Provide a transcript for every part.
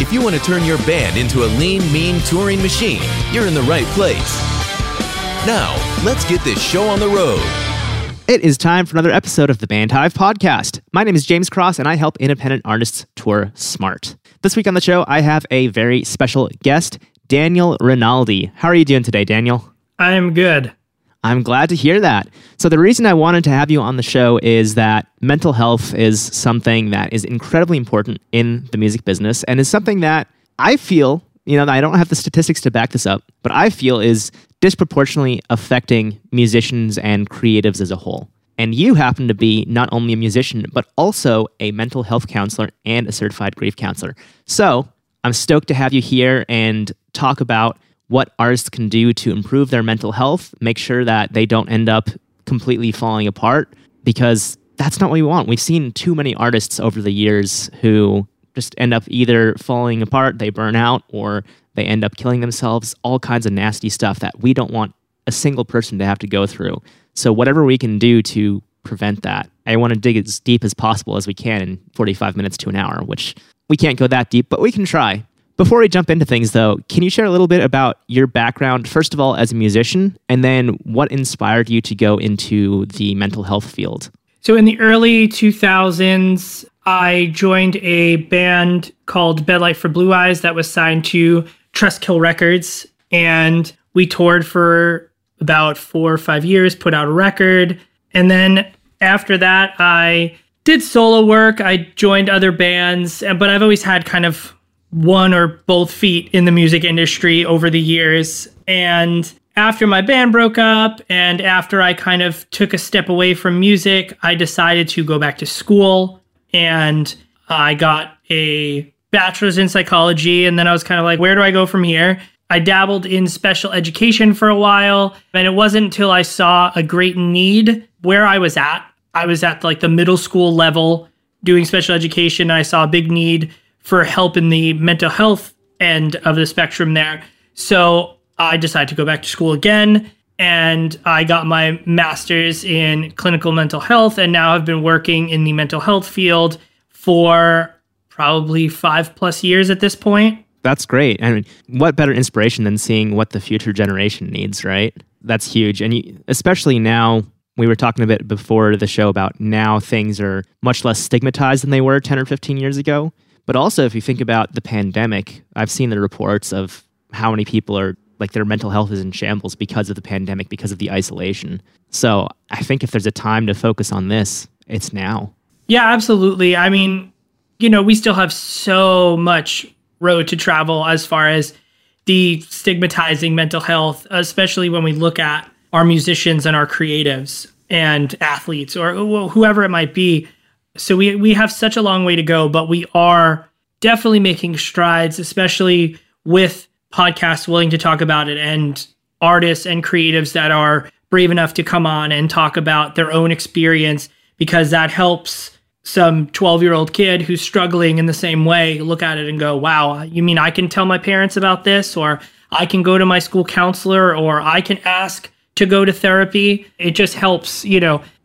If you want to turn your band into a lean, mean touring machine, you're in the right place. Now, let's get this show on the road. It is time for another episode of the Bandhive Podcast. My name is James Cross, and I help independent artists tour smart. This week on the show, I have a very special guest, Daniel Rinaldi. How are you doing today, Daniel? I am good. I'm glad to hear that. So the reason I wanted to have you on the show is that mental health is something that is incredibly important in the music business and is something that I feel, I don't have the statistics to back this up, but I feel is disproportionately affecting musicians and creatives as a whole. And you happen to be not only a musician, but also a mental health counselor and a certified grief counselor. So I'm stoked to have you here and talk about what artists can do to improve their mental health, make sure that they don't end up completely falling apart, because that's not what we want. We've seen too many artists over the years who just end up either falling apart, they burn out, or they end up killing themselves, all kinds of nasty stuff that we don't want a single person to have to go through. So whatever we can do to prevent that, I want to dig as deep as possible as we can in 45 minutes to an hour, which we can't go that deep, but we can try. Before we jump into things, though, can you share a little bit about your background, first of all, as a musician, and then what inspired you to go into the mental health field? So in the early 2000s, I joined a band called Bedlight for Blue Eyes that was signed to Trustkill Records, and we toured for about 4 or 5 years, put out a record, and then after that, I did solo work. I joined other bands, but I've always had kind of one or both feet in the music industry over the years. And after my band broke up and after I kind of took a step away from music, I decided to go back to school and I got a bachelor's in psychology. And then I was kind of like, where do I go from here? I dabbled in special education for a while, and it wasn't until I saw a great need where I was at. I was at like the middle school level doing special education. And I saw a big need for help in the mental health end of the spectrum there. So I decided to go back to school again, and I got my master's in clinical mental health, and now I've been working in the mental health field for probably 5+ years at this point. That's great. I mean, what better inspiration than seeing what the future generation needs, right? That's huge. And especially now, we were talking a bit before the show about now things are much less stigmatized than they were 10 or 15 years ago. But also, if you think about the pandemic, I've seen the reports of how many people are, like, their mental health is in shambles because of the pandemic, because of the isolation. So I think if there's a time to focus on this, it's now. Yeah, absolutely. I mean, we still have so much road to travel as far as destigmatizing mental health, especially when we look at our musicians and our creatives and athletes or whoever it might be. So we have such a long way to go, but we are definitely making strides, especially with podcasts willing to talk about it and artists and creatives that are brave enough to come on and talk about their own experience, because that helps some 12-year-old kid who's struggling in the same way look at it and go, wow, you mean I can tell my parents about this, or I can go to my school counselor, or I can ask to go to therapy. It just helps,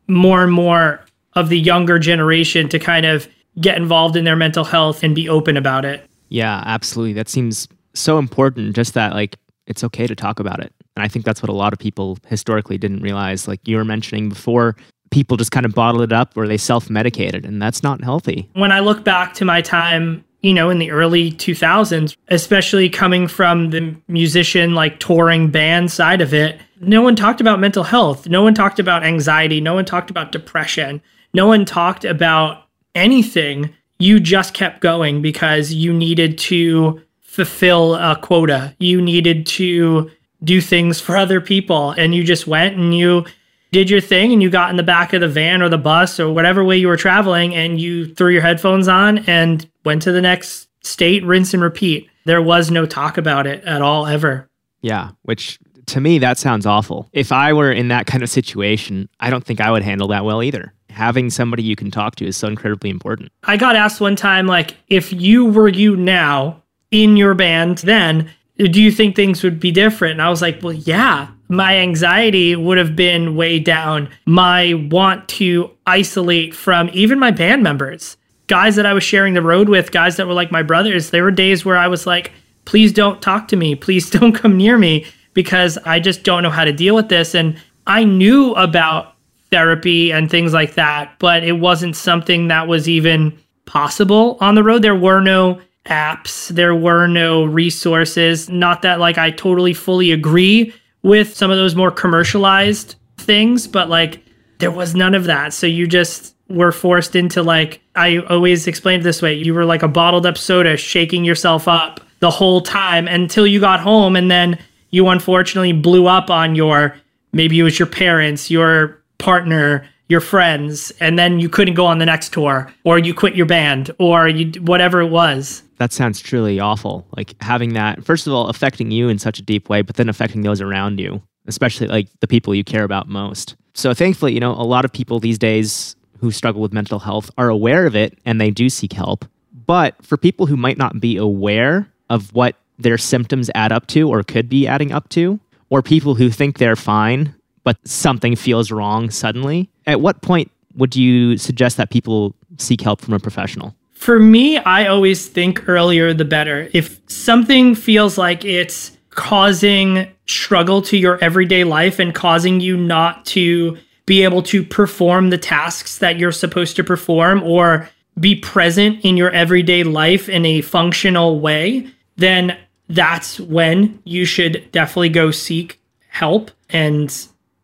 more and more of the younger generation to kind of get involved in their mental health and be open about it. Yeah, absolutely. That seems so important, just that, like, it's okay to talk about it. And I think that's what a lot of people historically didn't realize. Like you were mentioning before, people just kind of bottled it up or they self-medicated, and that's not healthy. When I look back to my time, in the early 2000s, especially coming from the musician, like touring band side of it, no one talked about mental health. No one talked about anxiety. No one talked about depression. No one talked about anything. You just kept going because you needed to fulfill a quota. You needed to do things for other people. And you just went and you did your thing and you got in the back of the van or the bus or whatever way you were traveling and you threw your headphones on and went to the next state, rinse and repeat. There was no talk about it at all, ever. Yeah, which to me, that sounds awful. If I were in that kind of situation, I don't think I would handle that well either. Having somebody you can talk to is so incredibly important. I got asked one time, like, if you were you now in your band then, do you think things would be different? And I was like, well, yeah, my anxiety would have been way down. My want to isolate from even my band members, guys that I was sharing the road with, guys that were like my brothers. There were days where I was like, please don't talk to me. Please don't come near me. Because I just don't know how to deal with this. And I knew about therapy and things like that, but it wasn't something that was even possible on the road. There were no apps. There were no resources. Not that like I totally fully agree with some of those more commercialized things, but like there was none of that. So you just were forced into like, I always explained it this way. You were like a bottled up soda, shaking yourself up the whole time until you got home. And then you unfortunately blew up on your, maybe it was your parents, your partner, your friends, and then you couldn't go on the next tour, or you quit your band, or you, whatever it was. That sounds truly awful. Like having that, first of all, affecting you in such a deep way, but then affecting those around you, especially like the people you care about most. So thankfully, you know, a lot of people these days who struggle with mental health are aware of it and they do seek help. But for people who might not be aware of what their symptoms add up to or could be adding up to, or people who think they're fine, but something feels wrong suddenly, at what point would you suggest that people seek help from a professional? For me, I always think earlier the better. If something feels like it's causing struggle to your everyday life and causing you not to be able to perform the tasks that you're supposed to perform or be present in your everyday life in a functional way, then that's when you should definitely go seek help. And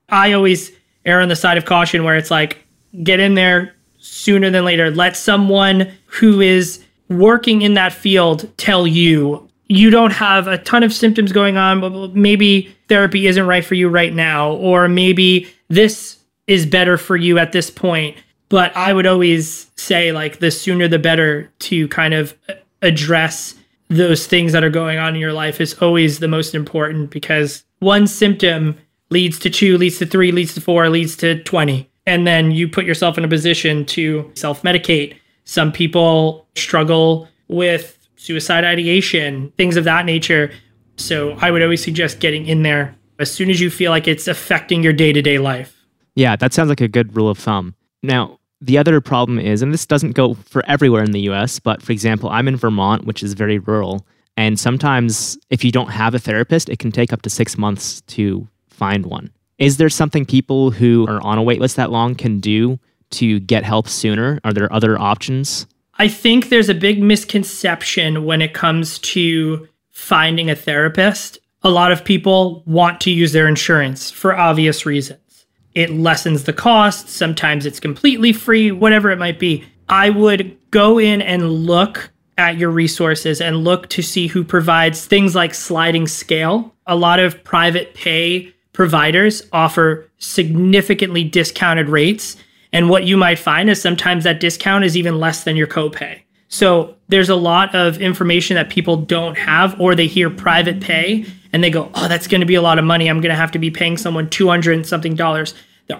I always err on the side of caution where it's like, get in there sooner than later. Let someone who is working in that field tell you, you don't have a ton of symptoms going on, but maybe therapy isn't right for you right now, or maybe this is better for you at this point. But I would always say like the sooner the better to kind of address those things that are going on in your life is always the most important, because one symptom leads to 2, leads to 3, leads to 4, leads to 20. And then you put yourself in a position to self-medicate. Some people struggle with suicide ideation, things of that nature. So I would always suggest getting in there as soon as you feel like it's affecting your day-to-day life. Yeah, that sounds like a good rule of thumb. Now, the other problem is, and this doesn't go for everywhere in the US, but for example, I'm in Vermont, which is very rural. And sometimes if you don't have a therapist, it can take up to 6 months to find one. Is there something people who are on a wait list that long can do to get help sooner? Are there other options? I think there's a big misconception when it comes to finding a therapist. A lot of people want to use their insurance for obvious reasons. It lessens the cost. Sometimes it's completely free, whatever it might be. I would go in and look at your resources and look to see who provides things like sliding scale. A lot of private pay providers offer significantly discounted rates. And what you might find is sometimes that discount is even less than your copay. So there's a lot of information that people don't have, or they hear private pay and they go, oh, that's going to be a lot of money. I'm going to have to be paying someone $200 and something. There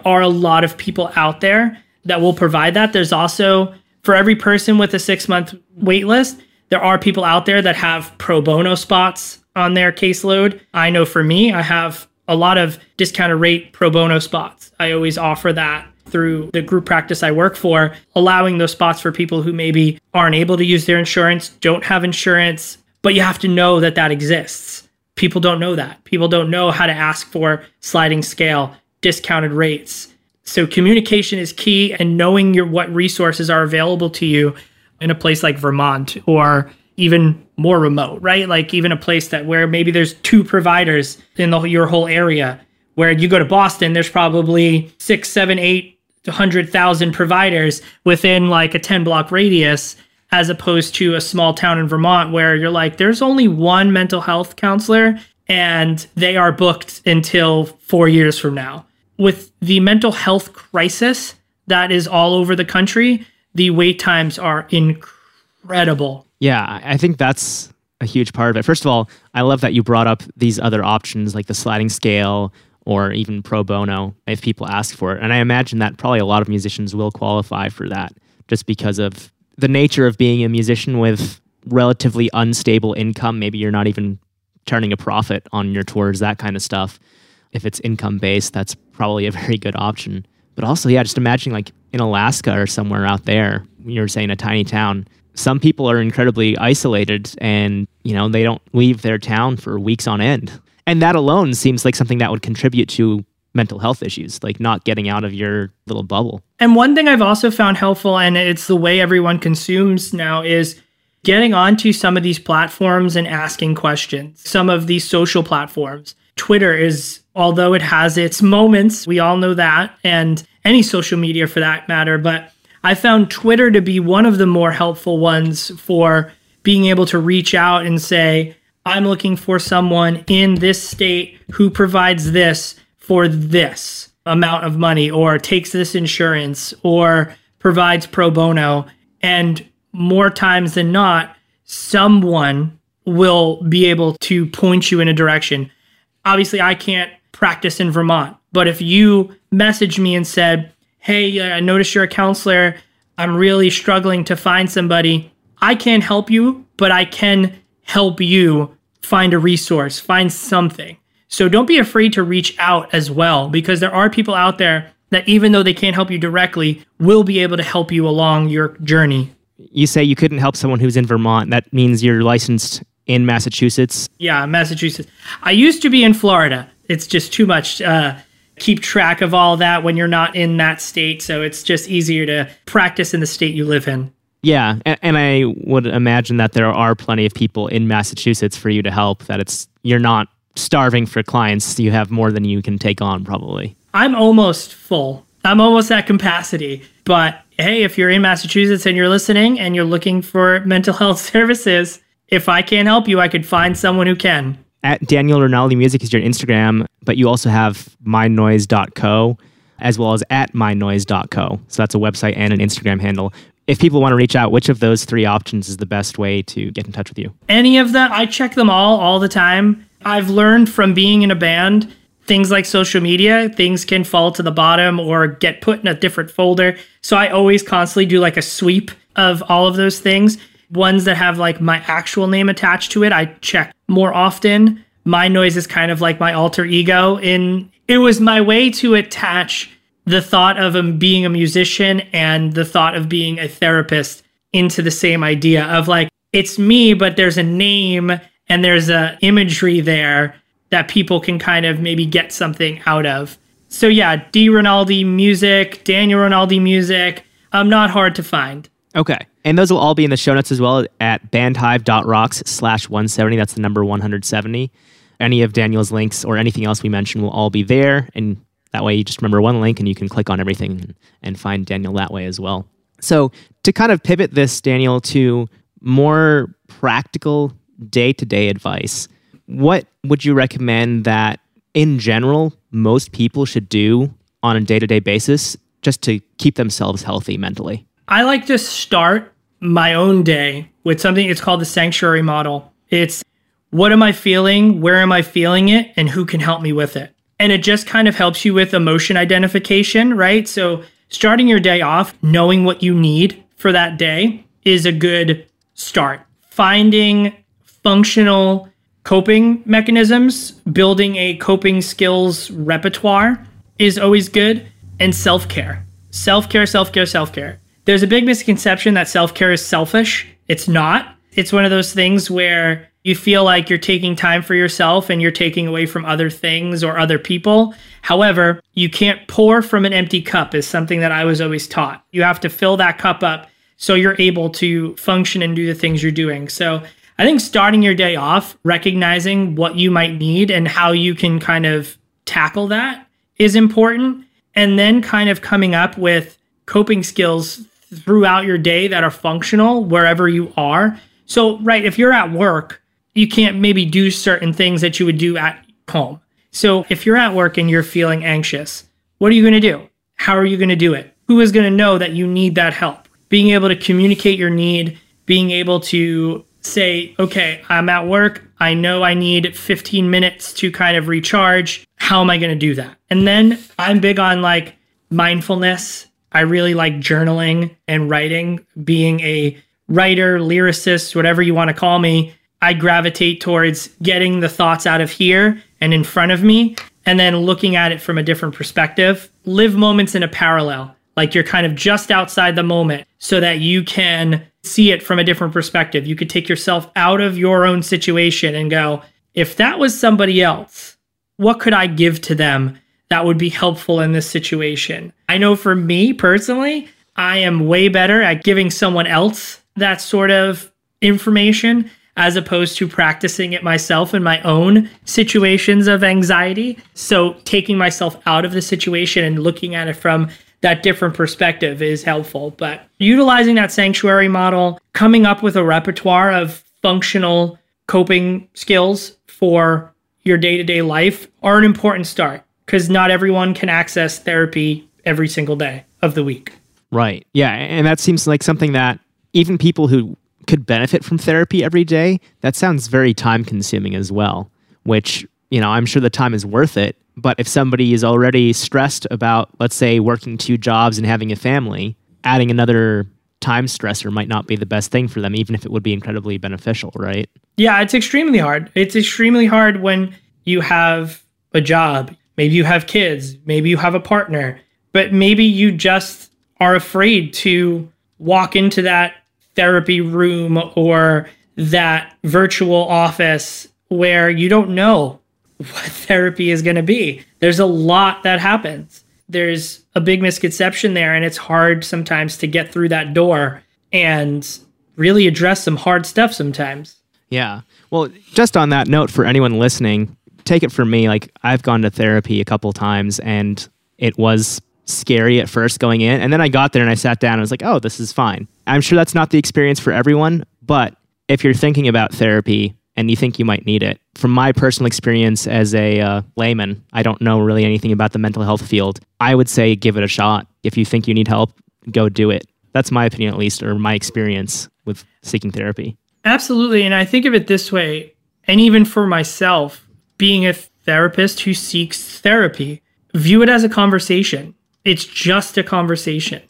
are a lot of people out there that will provide that. There's also, for every person with a 6-month wait list, there are people out there that have pro bono spots on their caseload. I know for me, I have a lot of discounted rate pro bono spots. I always offer that through the group practice I work for, allowing those spots for people who maybe aren't able to use their insurance, don't have insurance, but you have to know that that exists. People don't know that. People don't know how to ask for sliding scale, discounted rates. So communication is key, and knowing what resources are available to you in a place like Vermont, or even more remote, right? Like even a place that where maybe there's 2 providers in your whole area, where you go to Boston, there's probably 6, 7, 8 100,000 providers within like a 10 block radius, as opposed to a small town in Vermont where you're like, there's only one mental health counselor and they are booked until 4 years from now. With the mental health crisis that is all over the country, the wait times are incredible. Yeah, I think that's a huge part of it. First of all, I love that you brought up these other options like the sliding scale or even pro bono if people ask for it. And I imagine that probably a lot of musicians will qualify for that just because of the nature of being a musician with relatively unstable income. Maybe you're not even turning a profit on your tours, that kind of stuff. If it's income-based, that's probably a very good option. But also, yeah, just imagining like in Alaska or somewhere out there, you were saying a tiny town, some people are incredibly isolated and, you know, they don't leave their town for weeks on end. And that alone seems like something that would contribute to mental health issues, like not getting out of your little bubble. And one thing I've also found helpful, and it's the way everyone consumes now, is getting onto some of these platforms and asking questions. Some of these social platforms. Twitter is, although it has its moments, we all know that, and any social media for that matter, but I found Twitter to be one of the more helpful ones for being able to reach out and say, I'm looking for someone in this state who provides this for this amount of money, or takes this insurance, or provides pro bono. And more times than not, someone will be able to point you in a direction. Obviously, I can't practice in Vermont, but if you message me and said, hey, I noticed you're a counselor, I'm really struggling to find somebody, I can't help you, but I can help you find a resource, find something. So don't be afraid to reach out as well, because there are people out there that even though they can't help you directly, will be able to help you along your journey. You say you couldn't help someone who's in Vermont. That means you're licensed in Massachusetts? Yeah, Massachusetts. I used to be in Florida. It's just too much keep track of all that when you're not in that state. So it's just easier to practice in the state you live in. Yeah, and I would imagine that there are plenty of people in Massachusetts for you to help, that it's you're not starving for clients. You have more than you can take on, probably. I'm almost full. I'm almost at capacity. But hey, if you're in Massachusetts and you're listening and you're looking for mental health services, if I can't help you, I could find someone who can. At Daniel Rinaldi Music is your Instagram, but you also have MyNoise.co as well as at MyNoise.co. So that's a website and an Instagram handle. If people want to reach out, which of those three options is the best way to get in touch with you? Any of them. I check them all the time. I've learned from being in a band, things like social media, things can fall to the bottom or get put in a different folder. So I always constantly do like a sweep of all of those things. Ones that have like my actual name attached to it, I check more often. MyNoise is kind of like my alter ego. It was my way to attach the thought of being a musician and the thought of being a therapist into the same idea of like, it's me, but there's a name and there's a imagery there that people can kind of maybe get something out of. So yeah, D. Rinaldi Music, Daniel Rinaldi Music, I'm not hard to find. Okay. And those will all be in the show notes as well at bandhive.rocks/170. That's the number 170. Any of Daniel's links or anything else we mentioned will all be there. And that way you just remember one link and you can click on everything and find Daniel that way as well. So to kind of pivot this, Daniel, to more practical day-to-day advice, what would you recommend that in general most people should do on a day-to-day basis just to keep themselves healthy mentally? I like to start my own day with something. It's called the sanctuary model. It's what am I feeling? Where am I feeling it? And who can help me with it? And it just kind of helps you with emotion identification, right? So starting your day off, knowing what you need for that day is a good start. Finding functional coping mechanisms, building a coping skills repertoire is always good. And self-care. Self-care, self-care, self-care. There's a big misconception that self-care is selfish. It's not. It's one of those things where you feel like you're taking time for yourself and you're taking away from other things or other people. However, you can't pour from an empty cup is something that I was always taught. You have to fill that cup up so you're able to function and do the things you're doing. So I think starting your day off, recognizing what you might need and how you can kind of tackle that is important. and then kind of coming up with coping skills throughout your day that are functional wherever you are. So, right, if you're at work, you can't maybe do certain things that you would do at home. So if you're at work and you're feeling anxious, what are you going to do? How are you going to do it? Who is going to know that you need that help? Being able to communicate your need, being able to say, okay, I'm at work. I know I need 15 minutes to kind of recharge. How am I going to do that? And then I'm big on like mindfulness. I really like journaling and writing. Being a writer, lyricist, whatever you want to call me, I gravitate towards getting the thoughts out of here and in front of me, and then looking at it from a different perspective. Live moments in a parallel, like you're kind of just outside the moment so that you can see it from a different perspective. You could take yourself out of your own situation and go, if that was somebody else, what could I give to them that would be helpful in this situation? I know for me personally, I am way better at giving someone else that sort of information as opposed to practicing it myself in my own situations of anxiety. So taking myself out of the situation and looking at it from that different perspective is helpful. But utilizing that sanctuary model, coming up with a repertoire of functional coping skills for your day-to-day life are an important start, because not everyone can access therapy every single day of the week. Right. Yeah. And that seems like something that even people who could benefit from therapy every day, that sounds very time consuming as well, which, you know, I'm sure the time is worth it. But if somebody is already stressed about, let's say, working two jobs and having a family, adding another time stressor might not be the best thing for them, even if it would be incredibly beneficial, right? Yeah, it's extremely hard. It's extremely hard when you have a job. Maybe you have kids, maybe you have a partner, but maybe you just are afraid to walk into that therapy room or that virtual office where you don't know what therapy is going to be. There's a lot that happens. There's a big misconception there, and it's hard sometimes to get through that door and really address some hard stuff sometimes. Yeah. Well, just on that note, for anyone listening, take it from me, like I've gone to therapy a couple times and it was scary at first going in. And then I got there and I sat down and I was like, oh, this is fine. I'm sure that's not the experience for everyone, but if you're thinking about therapy and you think you might need it, from my personal experience as a layman, I don't know really anything about the mental health field. I would say give it a shot. If you think you need help, go do it. That's my opinion, at least, or my experience with seeking therapy. Absolutely. And I think of it this way, and even for myself, being a therapist who seeks therapy, view it as a conversation. It's just a conversation.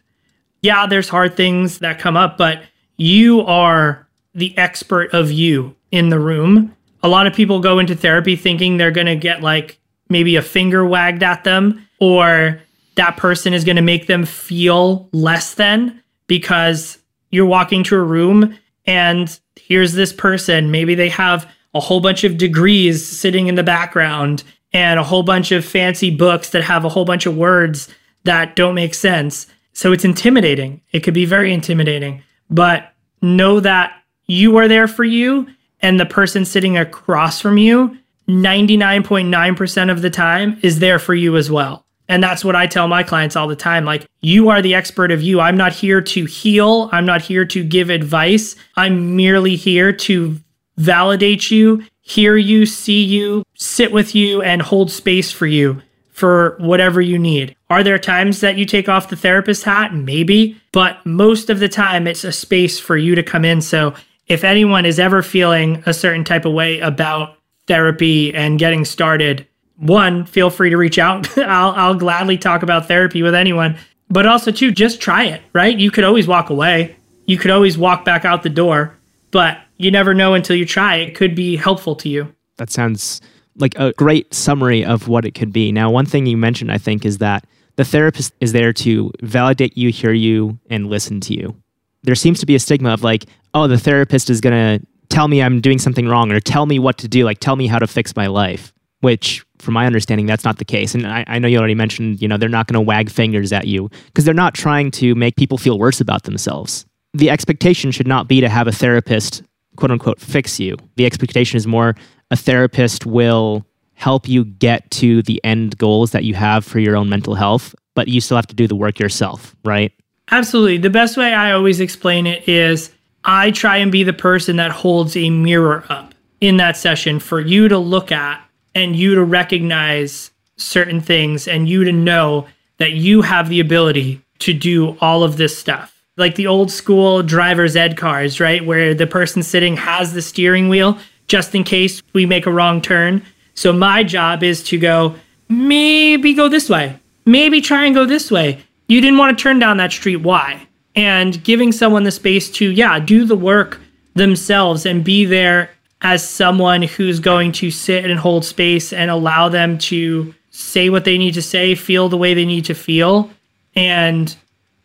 Yeah, there's hard things that come up, but you are the expert of you in the room. A lot of people go into therapy thinking they're going to get like maybe a finger wagged at them, or that person is going to make them feel less than, because you're walking to a room and here's this person. Maybe they have a whole bunch of degrees sitting in the background and a whole bunch of fancy books that have a whole bunch of words that don't make sense. So it's intimidating. It could be very intimidating, but know that you are there for you, and the person sitting across from you 99.9% of the time is there for you as well. And that's what I tell my clients all the time. Like, you are the expert of you. I'm not here to heal. I'm not here to give advice. I'm merely here to validate you, hear you, see you, sit with you, and hold space for you for whatever you need. Are there times that you take off the therapist hat? Maybe, but most of the time it's a space for you to come in. So if anyone is ever feeling a certain type of way about therapy and getting started, one, feel free to reach out. I'll gladly talk about therapy with anyone, but also two, just try it, right? You could always walk away. You could always walk back out the door, but you never know until you try. It could be helpful to you. That sounds like a great summary of what it could be. Now, one thing you mentioned, I think, is that the therapist is there to validate you, hear you, and listen to you. There seems to be a stigma of like, oh, the therapist is going to tell me I'm doing something wrong, or tell me what to do, like tell me how to fix my life, which from my understanding, that's not the case. And I know you already mentioned, you know, they're not going to wag fingers at you because they're not trying to make people feel worse about themselves. The expectation should not be to have a therapist, quote unquote, fix you. The expectation is more a therapist will help you get to the end goals that you have for your own mental health but you still have to do the work yourself, right? Absolutely. The best way I always explain it is I try and be the person that holds a mirror up in that session for you to look at and you to recognize certain things and you to know that you have the ability to do all of this stuff. Like the old school driver's ed cars, right? Where the person sitting has the steering wheel just in case we make a wrong turn. So my job is to go, maybe go this way. Maybe try and go this way. You didn't want to turn down that street. Why? And giving someone the space to, yeah, do the work themselves and be there as someone who's going to sit and hold space and allow them to say what they need to say, feel the way they need to feel, and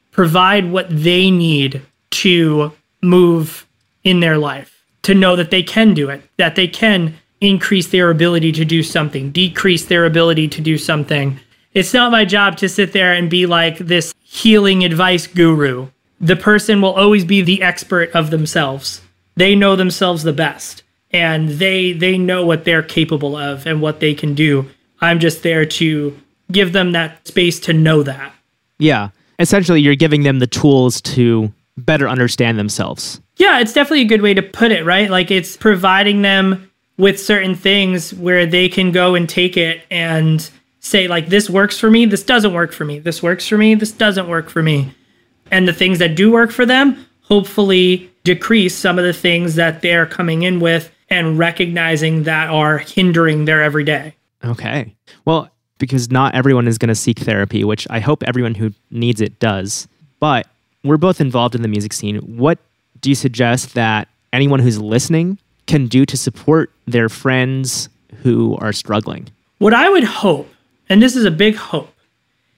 provide what they need to move in their life, to know that they can do it, that they can increase their ability to do something, decrease their ability to do something. It's not my job to sit there and be like this healing advice guru. The person will always be the expert of themselves. They know themselves the best, and they know what they're capable of and what they can do. I'm just there to give them that space to know that. Yeah. Essentially, you're giving them the tools to better understand themselves. Yeah, it's definitely a good way to put it, right? Like, it's providing them with certain things where they can go and take it and say, like, this works for me, this doesn't work for me, this works for me, this doesn't work for me. And the things that do work for them hopefully decrease some of the things that they're coming in with and recognizing that are hindering their everyday. Okay. Well, because not everyone is going to seek therapy, which I hope everyone who needs it does. But we're both involved in the music scene. What do you suggest that anyone who's listening can do to support their friends who are struggling? What I would hope, and this is a big hope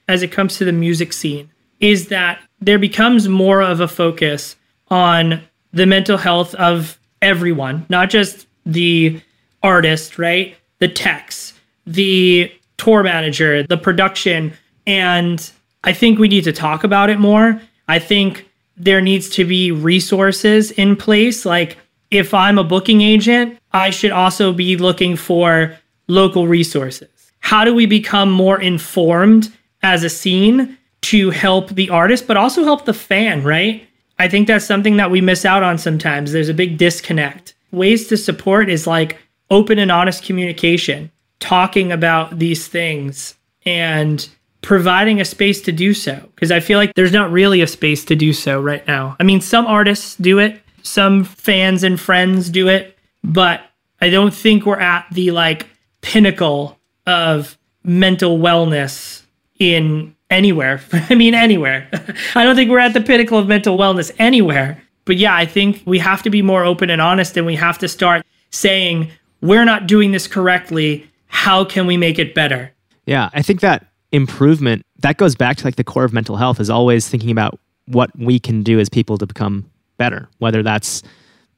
as it comes to the music scene, is that there becomes more of a focus on the mental health of everyone, not just the artist, right? The techs, the tour manager, the production, and I think we need to talk about it more. I think there needs to be resources in place. Like, if I'm a booking agent, I should also be looking for local resources. How do we become more informed as a scene to help the artist, but also help the fan, right? I think that's something that we miss out on sometimes. There's a big disconnect. Ways to support is like open and honest communication, talking about these things and providing a space to do so, because I feel like there's not really a space to do so right now. I mean, some artists do it, some fans and friends do it, but I don't think we're at the like pinnacle of mental wellness in anywhere. I mean, anywhere. I don't think we're at the pinnacle of mental wellness anywhere. But yeah, I think we have to be more open and honest, and we have to start saying, we're not doing this correctly. How can we make it better? Yeah, I think that improvement, that goes back to like the core of mental health, is always thinking about what we can do as people to become better, whether that's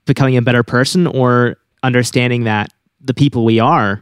becoming a better person or understanding that the people we are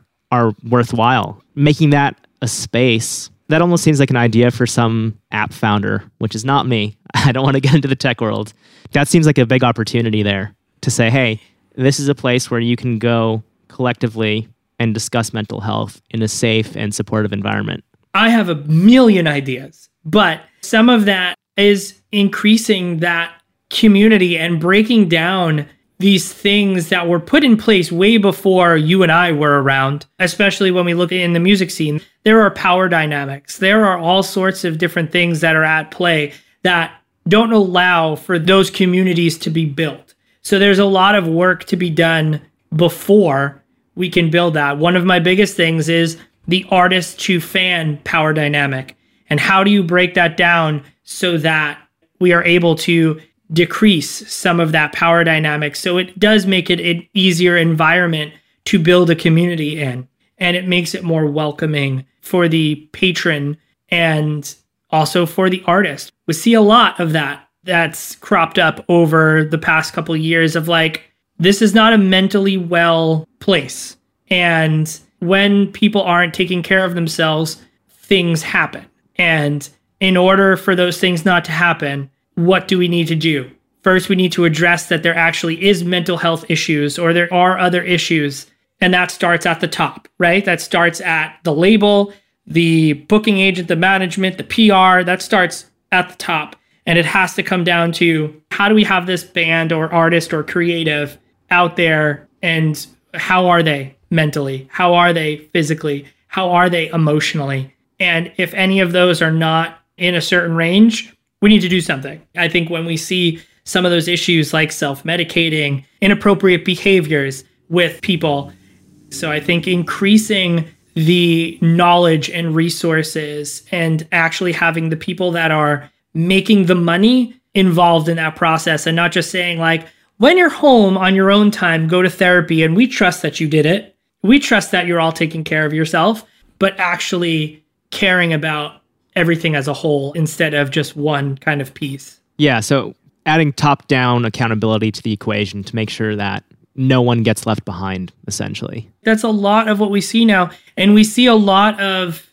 worthwhile. Making that a space, that almost seems like an idea for some app founder, which is not me. I don't want to get into the tech world. That seems like a big opportunity there to say, hey, this is a place where you can go collectively and discuss mental health in a safe and supportive environment. I have a million ideas, but some of that is increasing that community and breaking down these things that were put in place way before you and I were around, especially when we look in the music scene. There are power dynamics. There are all sorts of different things that are at play that don't allow for those communities to be built. So there's a lot of work to be done before we can build that. One of my biggest things is the artist to fan power dynamic. And how do you break that down so that we are able to decrease some of that power dynamic? So it does make it an easier environment to build a community in. And it makes it more welcoming for the patron and also for the artist. We see a lot of that that's cropped up over the past couple of years of like, this is not a mentally well place. And when people aren't taking care of themselves, things happen. And in order for those things not to happen, what do we need to do? First, we need to address that there actually is mental health issues, or there are other issues. And that starts at the top, right? That starts at the label. the booking agent, the management, the PR, that starts at the top. And it has to come down to, how do we have this band or artist or creative out there, and how are they mentally? How are they physically? How are they emotionally? And if any of those are not in a certain range, we need to do something. I think when we see some of those issues like self-medicating, inappropriate behaviors with people. So I think increasing the knowledge and resources and actually having the people that are making the money involved in that process, and not just saying like, when you're home on your own time, go to therapy, and we trust that you did it. We trust that you're all taking care of yourself, but actually caring about everything as a whole instead of just one kind of piece. Yeah, so adding top-down accountability to the equation to make sure that no one gets left behind, essentially. That's a lot of what we see now. And we see a lot of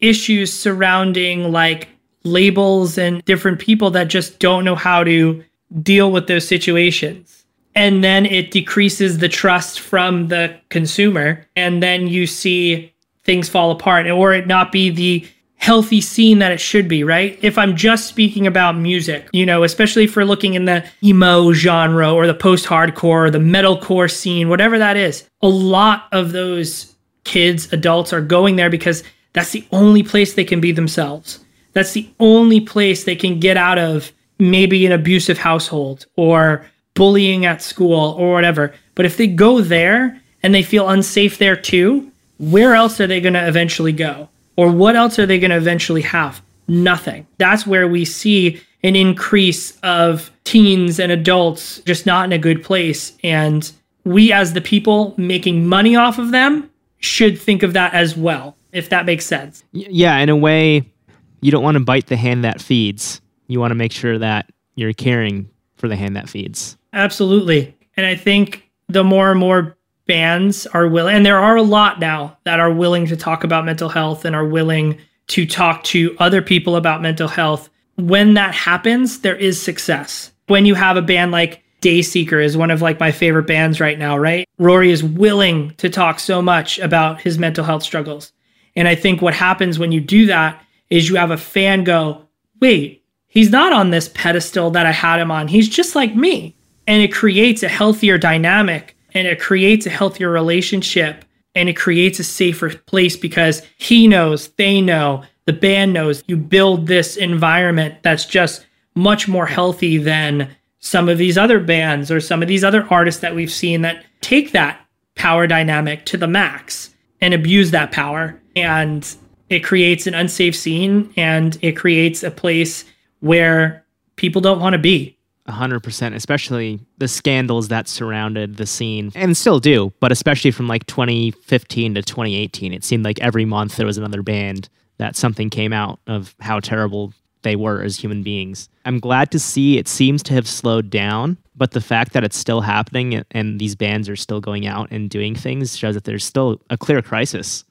issues surrounding like labels and different people that just don't know how to deal with those situations. And then it decreases the trust from the consumer. And then you see things fall apart, or it not be the healthy scene that it should be, right? If I'm just speaking about music, you know, especially if we're looking in the emo genre or the post-hardcore or the metalcore scene, whatever that is, a lot of those kids, adults are going there because that's the only place they can be themselves. That's the only place they can get out of maybe an abusive household or bullying at school or whatever. But if they go there and they feel unsafe there too, where else are they going to eventually go? Or what else are they going to eventually have? Nothing. That's where we see an increase of teens and adults just not in a good place. And we as the people making money off of them should think of that as well, if that makes sense. Yeah, in a way, you don't want to bite the hand that feeds. You want to make sure that you're caring for the hand that feeds. Absolutely. And I think the more and more bands are willing, and there are a lot now that are willing to talk about mental health and are willing to talk to other people about mental health. When that happens, there is success. When you have a band like Dayseeker is one of like my favorite bands right now, right? Rory is willing to talk so much about his mental health struggles. And I think what happens when you do that is you have a fan go, wait, he's not on this pedestal that I had him on. He's just like me. And it creates a healthier dynamic, and it creates a healthier relationship, and it creates a safer place because he knows, they know, the band knows. You build this environment that's just much more healthy than some of these other bands or some of these other artists that we've seen that take that power dynamic to the max and abuse that power. And it creates an unsafe scene, and it creates a place where people don't want to be. 100%, especially the scandals that surrounded the scene, and still do, but especially from like 2015 to 2018, it seemed like every month there was another band that something came out of how terrible they were as human beings. I'm glad to see it seems to have slowed down, but the fact that it's still happening and these bands are still going out and doing things shows that there's still a clear crisis.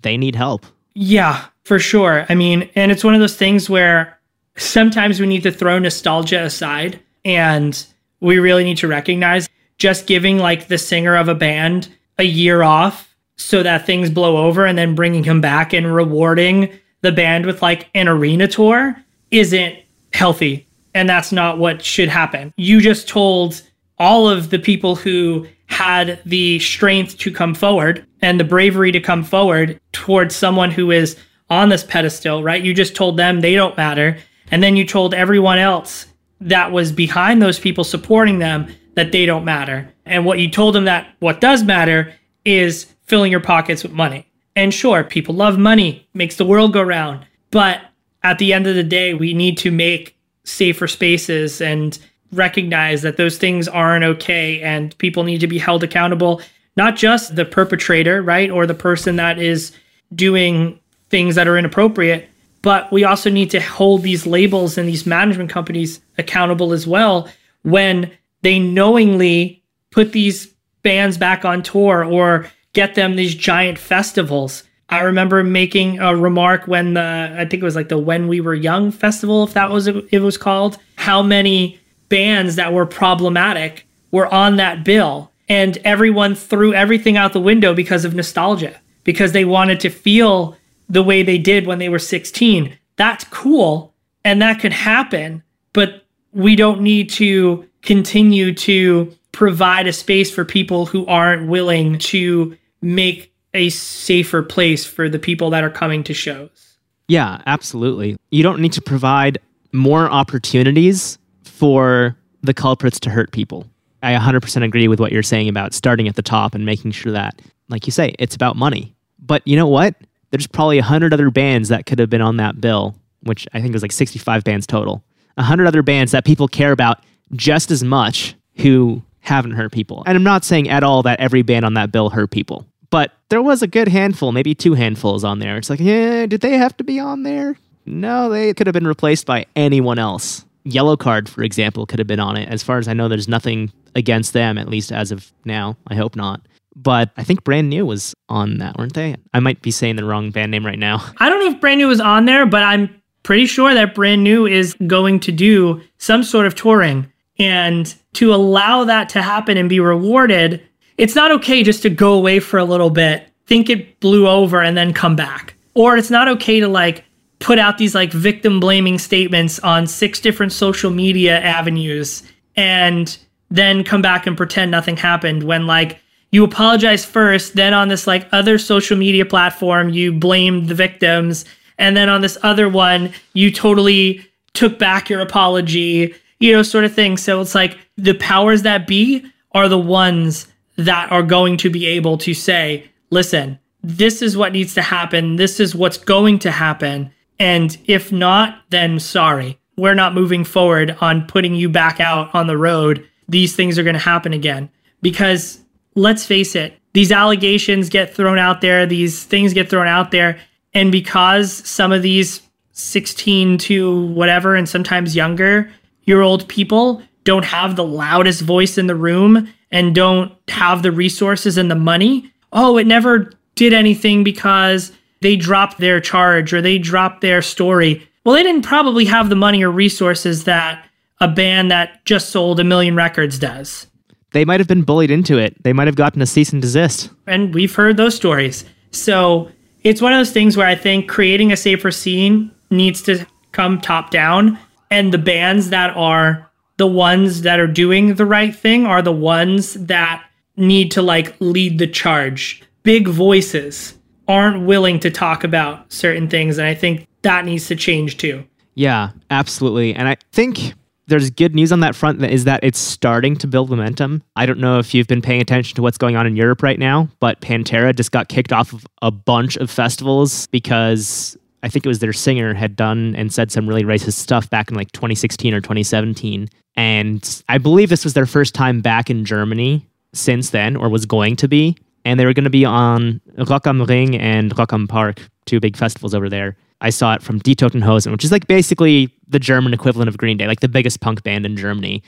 They need help. Yeah, for sure. I mean, and it's one of those things where sometimes we need to throw nostalgia aside, and we really need to recognize just giving like the singer of a band a year off so that things blow over and then bringing him back and rewarding the band with like an arena tour isn't healthy. And that's not what should happen. You just told all of the people who had the strength to come forward and the bravery to come forward towards someone who is on this pedestal, right? You just told them they don't matter. And then you told everyone else that was behind those people supporting them that they don't matter. And what you told them that what does matter is filling your pockets with money. And sure, people love money, makes the world go round. But at the end of the day, we need to make safer spaces and recognize that those things aren't okay, and people need to be held accountable, not just the perpetrator, right? Or the person that is doing things that are inappropriate, but we also need to hold these labels and these management companies accountable as well when they knowingly put these bands back on tour or get them these giant festivals. I remember making a remark when I think it was like the When We Were Young Festival, if that was it was called, how many bands that were problematic were on that bill, and everyone threw everything out the window because of nostalgia, because they wanted to feel the way they did when they were 16. That's cool, and that could happen, but we don't need to continue to provide a space for people who aren't willing to make a safer place for the people that are coming to shows. Yeah, absolutely. You don't need to provide more opportunities for the culprits to hurt people. I 100% agree with what you're saying about starting at the top and making sure that, like you say, it's about money. But you know what? There's probably 100 other bands that could have been on that bill, which I think was like 65 bands total. 100 other bands that people care about just as much who haven't hurt people. And I'm not saying at all that every band on that bill hurt people. But there was a good handful, maybe two handfuls on there. It's like, yeah, did they have to be on there? No, they could have been replaced by anyone else. Yellowcard, for example, could have been on it. As far as I know, there's nothing against them, at least as of now. I hope not. But I think Brand New was on that, weren't they? I might be saying the wrong band name right now. I don't know if Brand New was on there, but I'm pretty sure that Brand New is going to do some sort of touring. And to allow that to happen and be rewarded, it's not okay just to go away for a little bit, think it blew over, and then come back. Or it's not okay to like put out these like victim blaming statements on 6 different social media avenues and then come back and pretend nothing happened when like you apologize first, then on this like other social media platform, you blamed the victims. And then on this other one, you totally took back your apology, you know, sort of thing. So it's like the powers that be are the ones that are going to be able to say, listen, this is what needs to happen. This is what's going to happen. And if not, then sorry, we're not moving forward on putting you back out on the road. These things are going to happen again. Because let's face it, these allegations get thrown out there. These things get thrown out there. And because some of these 16 to whatever, and sometimes younger-year-old people don't have the loudest voice in the room and don't have the resources and the money, oh, it never did anything because they dropped their charge or they dropped their story. Well, they didn't probably have the money or resources that a band that just sold 1 million records does. They might have been bullied into it. They might have gotten a cease and desist. And we've heard those stories. So it's one of those things where I think creating a safer scene needs to come top down. And the bands that are the ones that are doing the right thing are the ones that need to like lead the charge. Big voices aren't willing to talk about certain things. And I think that needs to change too. Yeah, absolutely. And I think there's good news on that front, that is that it's starting to build momentum. I don't know if you've been paying attention to what's going on in Europe right now, but Pantera just got kicked off of a bunch of festivals because I think it was their singer had done and said some really racist stuff back in like 2016 or 2017. And I believe this was their first time back in Germany since then, or was going to be. And they were going to be on Rock am Ring and Rock am Park, 2 big festivals over there. I saw it from Die Totenhosen, which is like basically the German equivalent of Green Day, like the biggest punk band in Germany.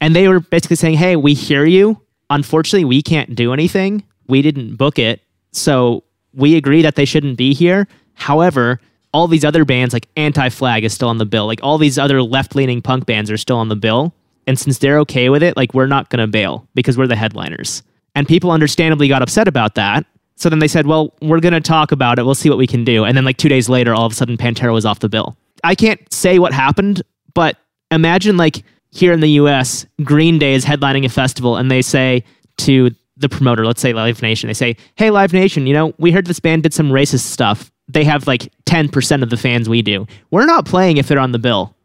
And they were basically saying, hey, we hear you. Unfortunately, we can't do anything. We didn't book it. So we agree that they shouldn't be here. However, all these other bands like Anti-Flag is still on the bill. Like all these other left-leaning punk bands are still on the bill. And since they're okay with it, like we're not going to bail because we're the headliners. And people understandably got upset about that. So then they said, well, we're going to talk about it. We'll see what we can do. And then like 2 days later, all of a sudden Pantera was off the bill. I can't say what happened, but imagine like here in the US, Green Day is headlining a festival and they say to the promoter, let's say Live Nation, they say, hey, Live Nation, you know, we heard this band did some racist stuff. They have like 10% of the fans we do. We're not playing if they're on the bill.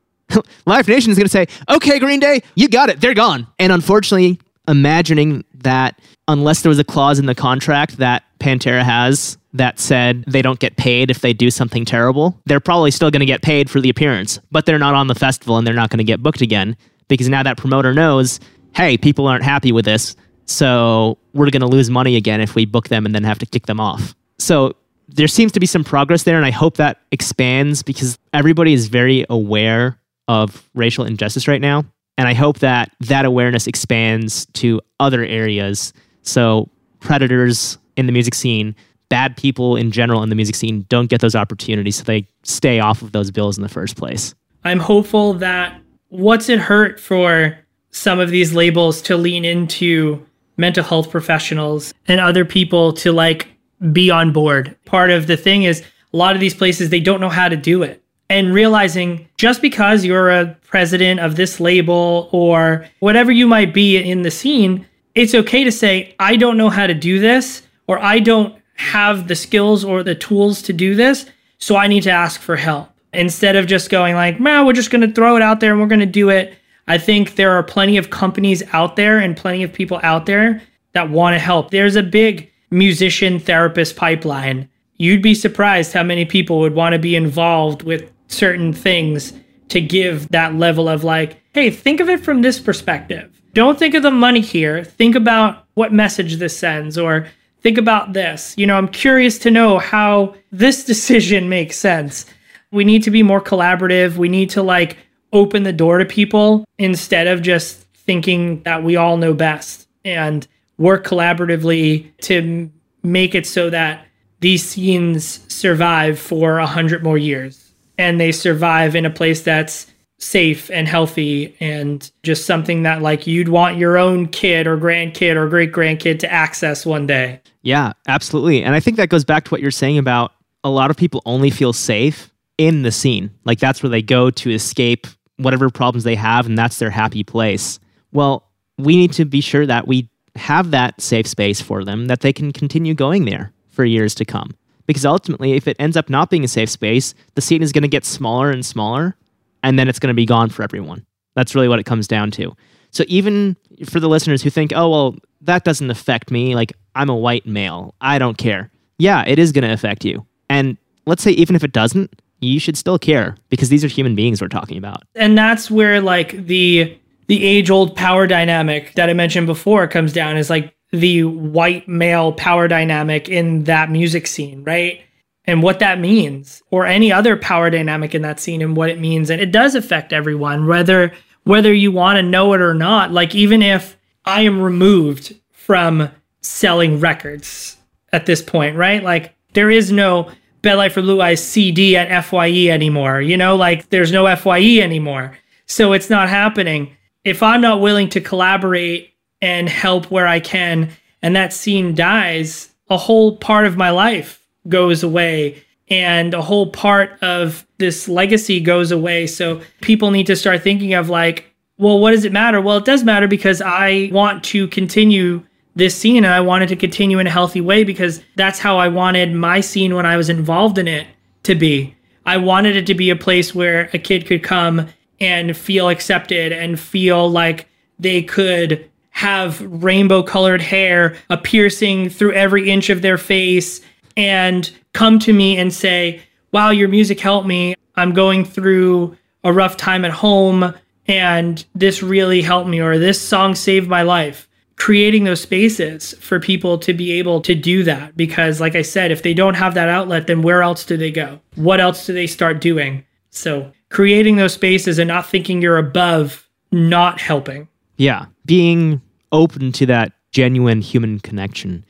Live Nation is going to say, okay, Green Day, you got it. They're gone. And unfortunately, imagining that unless there was a clause in the contract that Pantera has that said they don't get paid if they do something terrible, they're probably still going to get paid for the appearance, but they're not on the festival and they're not going to get booked again because now that promoter knows, hey, people aren't happy with this, so we're going to lose money again if we book them and then have to kick them off. So there seems to be some progress there, and I hope that expands because everybody is very aware of racial injustice right now. And I hope that that awareness expands to other areas. So predators in the music scene, bad people in general in the music scene don't get those opportunities. So they stay off of those bills in the first place. I'm hopeful that what's it hurt for some of these labels to lean into mental health professionals and other people to like be on board. Part of the thing is a lot of these places, they don't know how to do it. And realizing just because you're a president of this label or whatever you might be in the scene, it's okay to say, I don't know how to do this, or I don't have the skills or the tools to do this, so I need to ask for help. Instead of just going like, man, we're just going to throw it out there and we're going to do it. I think there are plenty of companies out there and plenty of people out there that want to help. There's a big musician therapist pipeline. You'd be surprised how many people would want to be involved with certain things to give that level of like, hey, think of it from this perspective. Don't think of the money here. Think about what message this sends, or think about this. You know, I'm curious to know how this decision makes sense. We need to be more collaborative. We need to like open the door to people instead of just thinking that we all know best, and work collaboratively to make it so that these scenes survive for 100 more years. And they survive in a place that's safe and healthy, and just something that like you'd want your own kid or grandkid or great-grandkid to access one day. Yeah, absolutely. And I think that goes back to what you're saying about a lot of people only feel safe in the scene. Like that's where they go to escape whatever problems they have, and that's their happy place. Well, we need to be sure that we have that safe space for them, that they can continue going there for years to come. Because ultimately, if it ends up not being a safe space, the scene is going to get smaller and smaller, and then it's going to be gone for everyone. That's really what it comes down to. So even for the listeners who think, oh, well, that doesn't affect me. Like, I'm a white male. I don't care. Yeah, it is going to affect you. And let's say even if it doesn't, you should still care, because these are human beings we're talking about. And that's where like the age-old power dynamic that I mentioned before comes down, is like the white male power dynamic in that music scene, right? And what that means, or any other power dynamic in that scene and what it means. And it does affect everyone, whether you want to know it or not. Like, even if I am removed from selling records at this point, right? Like, there is no Bedlight for Blue Eyes CD at FYE anymore. You know, like, there's no FYE anymore. So it's not happening. If I'm not willing to collaborate and help where I can, and that scene dies, a whole part of my life goes away, and a whole part of this legacy goes away. So people need to start thinking of like, well, what does it matter? Well, it does matter, because I want to continue this scene, and I wanted to continue in a healthy way, because that's how I wanted my scene when I was involved in it to be. I wanted it to be a place where a kid could come and feel accepted and feel like they could have rainbow colored hair, a piercing through every inch of their face, and come to me and say, wow, your music helped me. I'm going through a rough time at home, and this really helped me, or this song saved my life. Creating those spaces for people to be able to do that. Because like I said, if they don't have that outlet, then where else do they go? What else do they start doing? So creating those spaces and not thinking you're above not helping. Yeah, being open to that genuine human connection.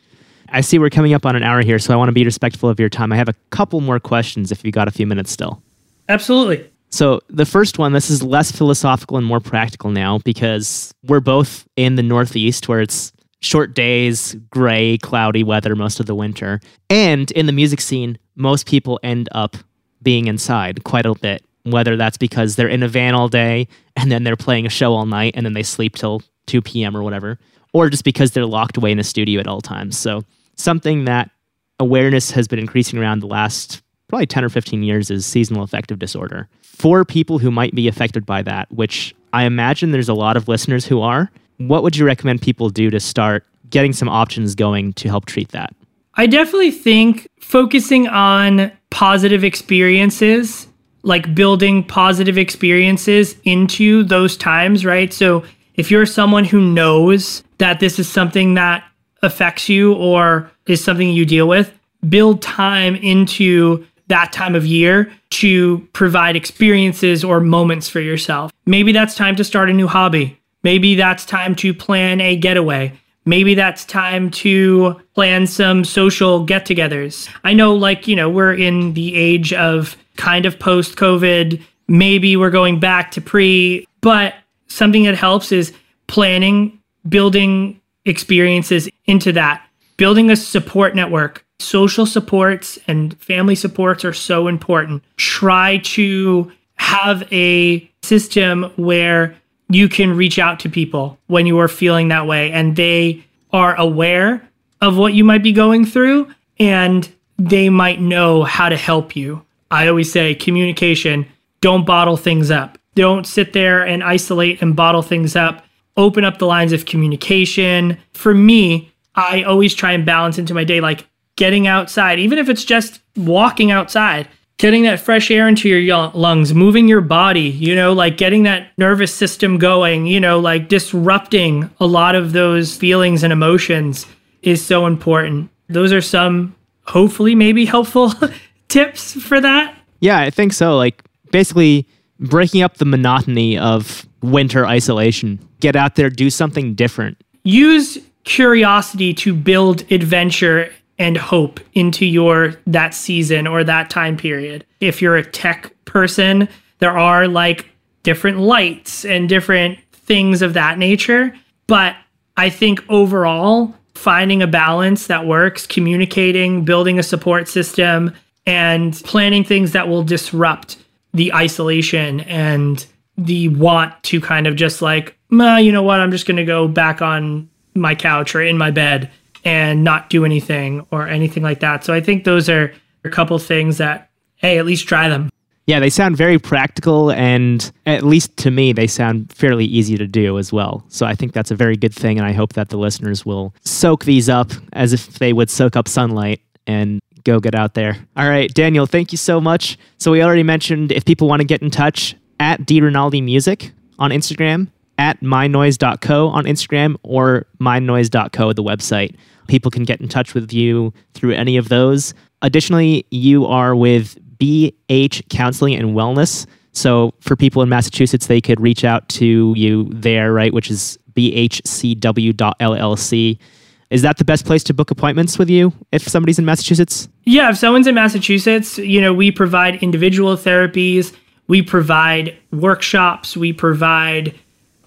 I see we're coming up on an hour here, so I want to be respectful of your time. I have a couple more questions if you got a few minutes still. Absolutely. So the first one, this is less philosophical and more practical now, because we're both in the Northeast, where it's short days, gray, cloudy weather most of the winter. And in the music scene, most people end up being inside quite a bit, whether that's because they're in a van all day and then they're playing a show all night and then they sleep till 2 p.m. or whatever, or just because they're locked away in a studio at all times. So something that awareness has been increasing around the last probably 10 or 15 years is seasonal affective disorder. For people who might be affected by that, which I imagine there's a lot of listeners who are, what would you recommend people do to start getting some options going to help treat that? I definitely think focusing on positive experiences, like building positive experiences into those times, right? So if you're someone who knows that this is something that affects you or is something you deal with, build time into that time of year to provide experiences or moments for yourself. Maybe that's time to start a new hobby. Maybe that's time to plan a getaway. Maybe that's time to plan some social get-togethers. I know, like, you know, we're in the age of kind of post-COVID. Maybe we're going back to pre, but something that helps is planning, building experiences into that, building a support network Social supports and family supports are so important. Try to have a system where you can reach out to people when you are feeling that way and they are aware of what you might be going through and they might know how to help you. I always say communication, don't bottle things up. Don't sit there and isolate and bottle things up. Open up the lines of communication. For me, I always try and balance into my day, like getting outside, even if it's just walking outside, getting that fresh air into your lungs, moving your body, like getting that nervous system going, like disrupting a lot of those feelings and emotions is so important. Those are some hopefully maybe helpful tips for that. Yeah, I think so. Like basically breaking up the monotony of winter isolation. Get out there, do something different. Use curiosity to build adventure and hope into that season or that time period. If you're a tech person, there are like different lights and different things of that nature. But I think overall, finding a balance that works, communicating, building a support system, and planning things that will disrupt the isolation and the want to kind of just like, you know what, I'm just going to go back on my couch or in my bed and not do anything or anything like that. So I think those are a couple things that, hey, at least try them. Yeah, they sound very practical, and at least to me, they sound fairly easy to do as well. So I think that's a very good thing, and I hope that the listeners will soak these up as if they would soak up sunlight and go get out there. All right, Daniel, thank you so much. So we already mentioned if people want to get in touch, at drinaldimusic on Instagram, at mynoise.co on Instagram, or mynoise.co, the website. People can get in touch with you through any of those. Additionally, you are with BH Counseling and Wellness. So for people in Massachusetts, they could reach out to you there, right? Which is bhcw.llc. Is that the best place to book appointments with you if somebody's in Massachusetts? Yeah, if someone's in Massachusetts, we provide individual therapies, we provide workshops, we provide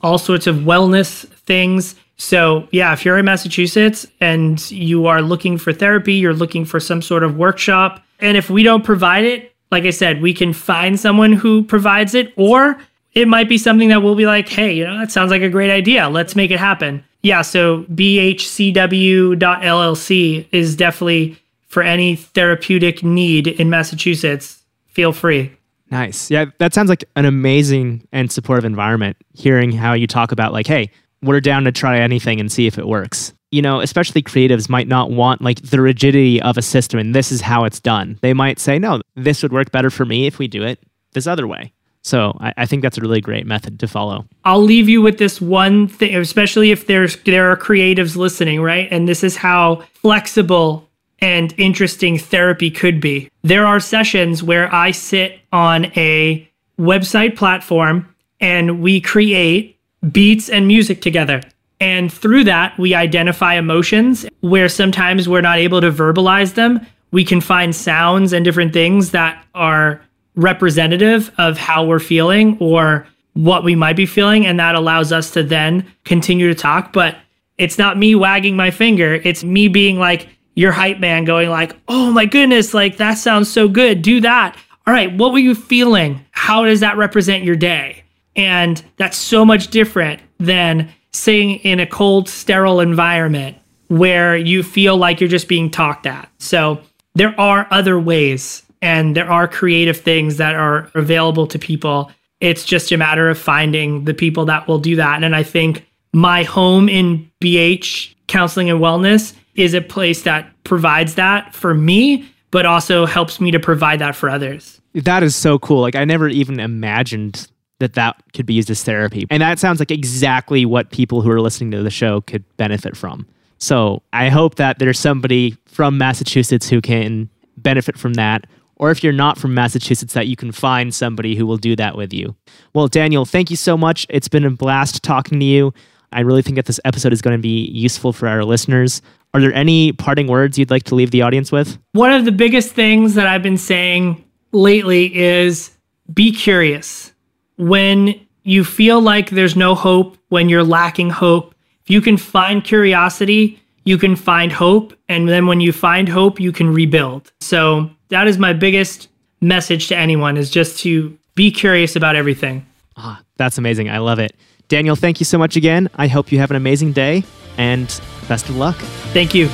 all sorts of wellness things. So yeah, if you're in Massachusetts and you are looking for therapy, you're looking for some sort of workshop, and if we don't provide it, like I said, we can find someone who provides it, or it might be something that we'll be like, hey, that sounds like a great idea. Let's make it happen. Yeah, so bhcw.llc is definitely for any therapeutic need in Massachusetts. Feel free. Nice. Yeah, that sounds like an amazing and supportive environment, hearing how you talk about like, hey, we're down to try anything and see if it works. Especially creatives might not want like the rigidity of a system and this is how it's done. They might say, no, this would work better for me if we do it this other way. So I think that's a really great method to follow. I'll leave you with this one thing, especially if there are creatives listening, right? And this is how flexible and interesting therapy could be. There are sessions where I sit on a website platform and we create beats and music together. And through that, we identify emotions where sometimes we're not able to verbalize them. We can find sounds and different things that are representative of how we're feeling or what we might be feeling. And that allows us to then continue to talk. But it's not me wagging my finger. It's me being like your hype man going like, oh my goodness, like that sounds so good. Do that. All right. What were you feeling? How does that represent your day? And that's so much different than sitting in a cold, sterile environment where you feel like you're just being talked at. So there are other ways. And there are creative things that are available to people. It's just a matter of finding the people that will do that. And I think my home in BH Counseling and Wellness is a place that provides that for me, but also helps me to provide that for others. That is so cool. Like I never even imagined that could be used as therapy. And that sounds like exactly what people who are listening to the show could benefit from. So I hope that there's somebody from Massachusetts who can benefit from that. Or if you're not from Massachusetts, that you can find somebody who will do that with you. Well, Daniel, thank you so much. It's been a blast talking to you. I really think that this episode is going to be useful for our listeners. Are there any parting words you'd like to leave the audience with? One of the biggest things that I've been saying lately is be curious. When you feel like there's no hope, when you're lacking hope, if you can find curiosity, you can find hope. And then when you find hope, you can rebuild. So that is my biggest message to anyone, is just to be curious about everything. Ah, that's amazing. I love it. Daniel, thank you so much again. I hope you have an amazing day and best of luck. Thank you.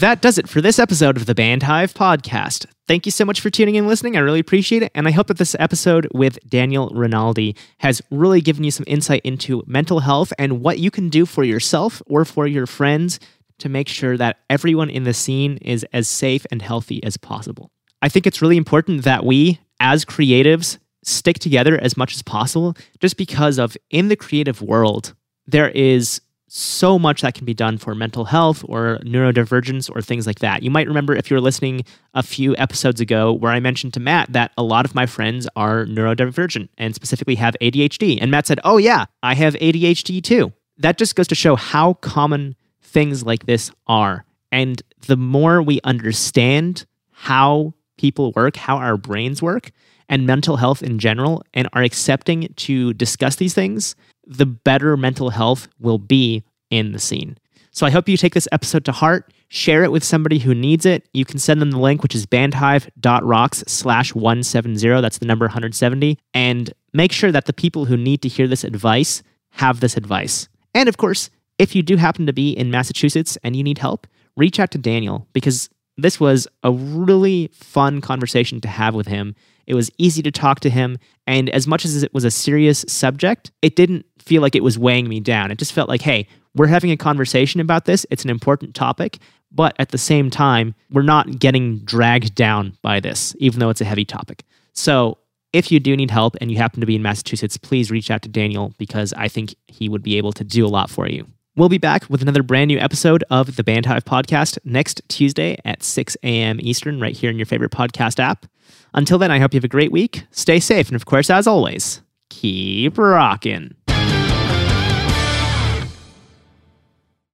That does it for this episode of the Bandhive podcast. Thank you so much for tuning in and listening. I really appreciate it. And I hope that this episode with Daniel Rinaldi has really given you some insight into mental health and what you can do for yourself or for your friends to make sure that everyone in the scene is as safe and healthy as possible. I think it's really important that we, as creatives, stick together as much as possible, just because of in the creative world, there is so much that can be done for mental health or neurodivergence or things like that. You might remember, if you were listening a few episodes ago, where I mentioned to Matt that a lot of my friends are neurodivergent and specifically have ADHD. And Matt said, oh yeah, I have ADHD too. That just goes to show how common things like this are. And the more we understand how people work, how our brains work, and mental health in general, and are accepting to discuss these things, the better mental health will be in the scene. So I hope you take this episode to heart, share it with somebody who needs it. You can send them the link, which is bandhive.rocks/170. That's the number 170. And make sure that the people who need to hear this advice have this advice. And of course, if you do happen to be in Massachusetts and you need help, reach out to Daniel, because this was a really fun conversation to have with him. It was easy to talk to him. And as much as it was a serious subject, it didn't feel like it was weighing me down. It just felt like, hey, we're having a conversation about this. It's an important topic. But at the same time, we're not getting dragged down by this, even though it's a heavy topic. So if you do need help and you happen to be in Massachusetts, please reach out to Daniel, because I think he would be able to do a lot for you. We'll be back with another brand new episode of the Bandhive podcast next Tuesday at 6 a.m. Eastern, right here in your favorite podcast app. Until then, I hope you have a great week. Stay safe. And of course, as always, keep rocking.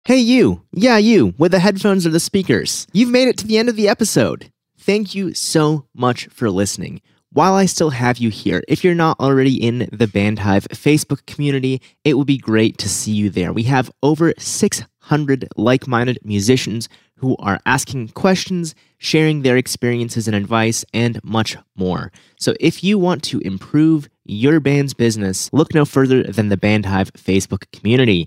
Hey, you. Yeah, you, with the headphones or the speakers. You've made it to the end of the episode. Thank you so much for listening. While I still have you here, if you're not already in the Bandhive Facebook community, it would be great to see you there. We have over 600 like-minded musicians who are asking questions, sharing their experiences and advice, and much more. So if you want to improve your band's business, look no further than the Bandhive Facebook community.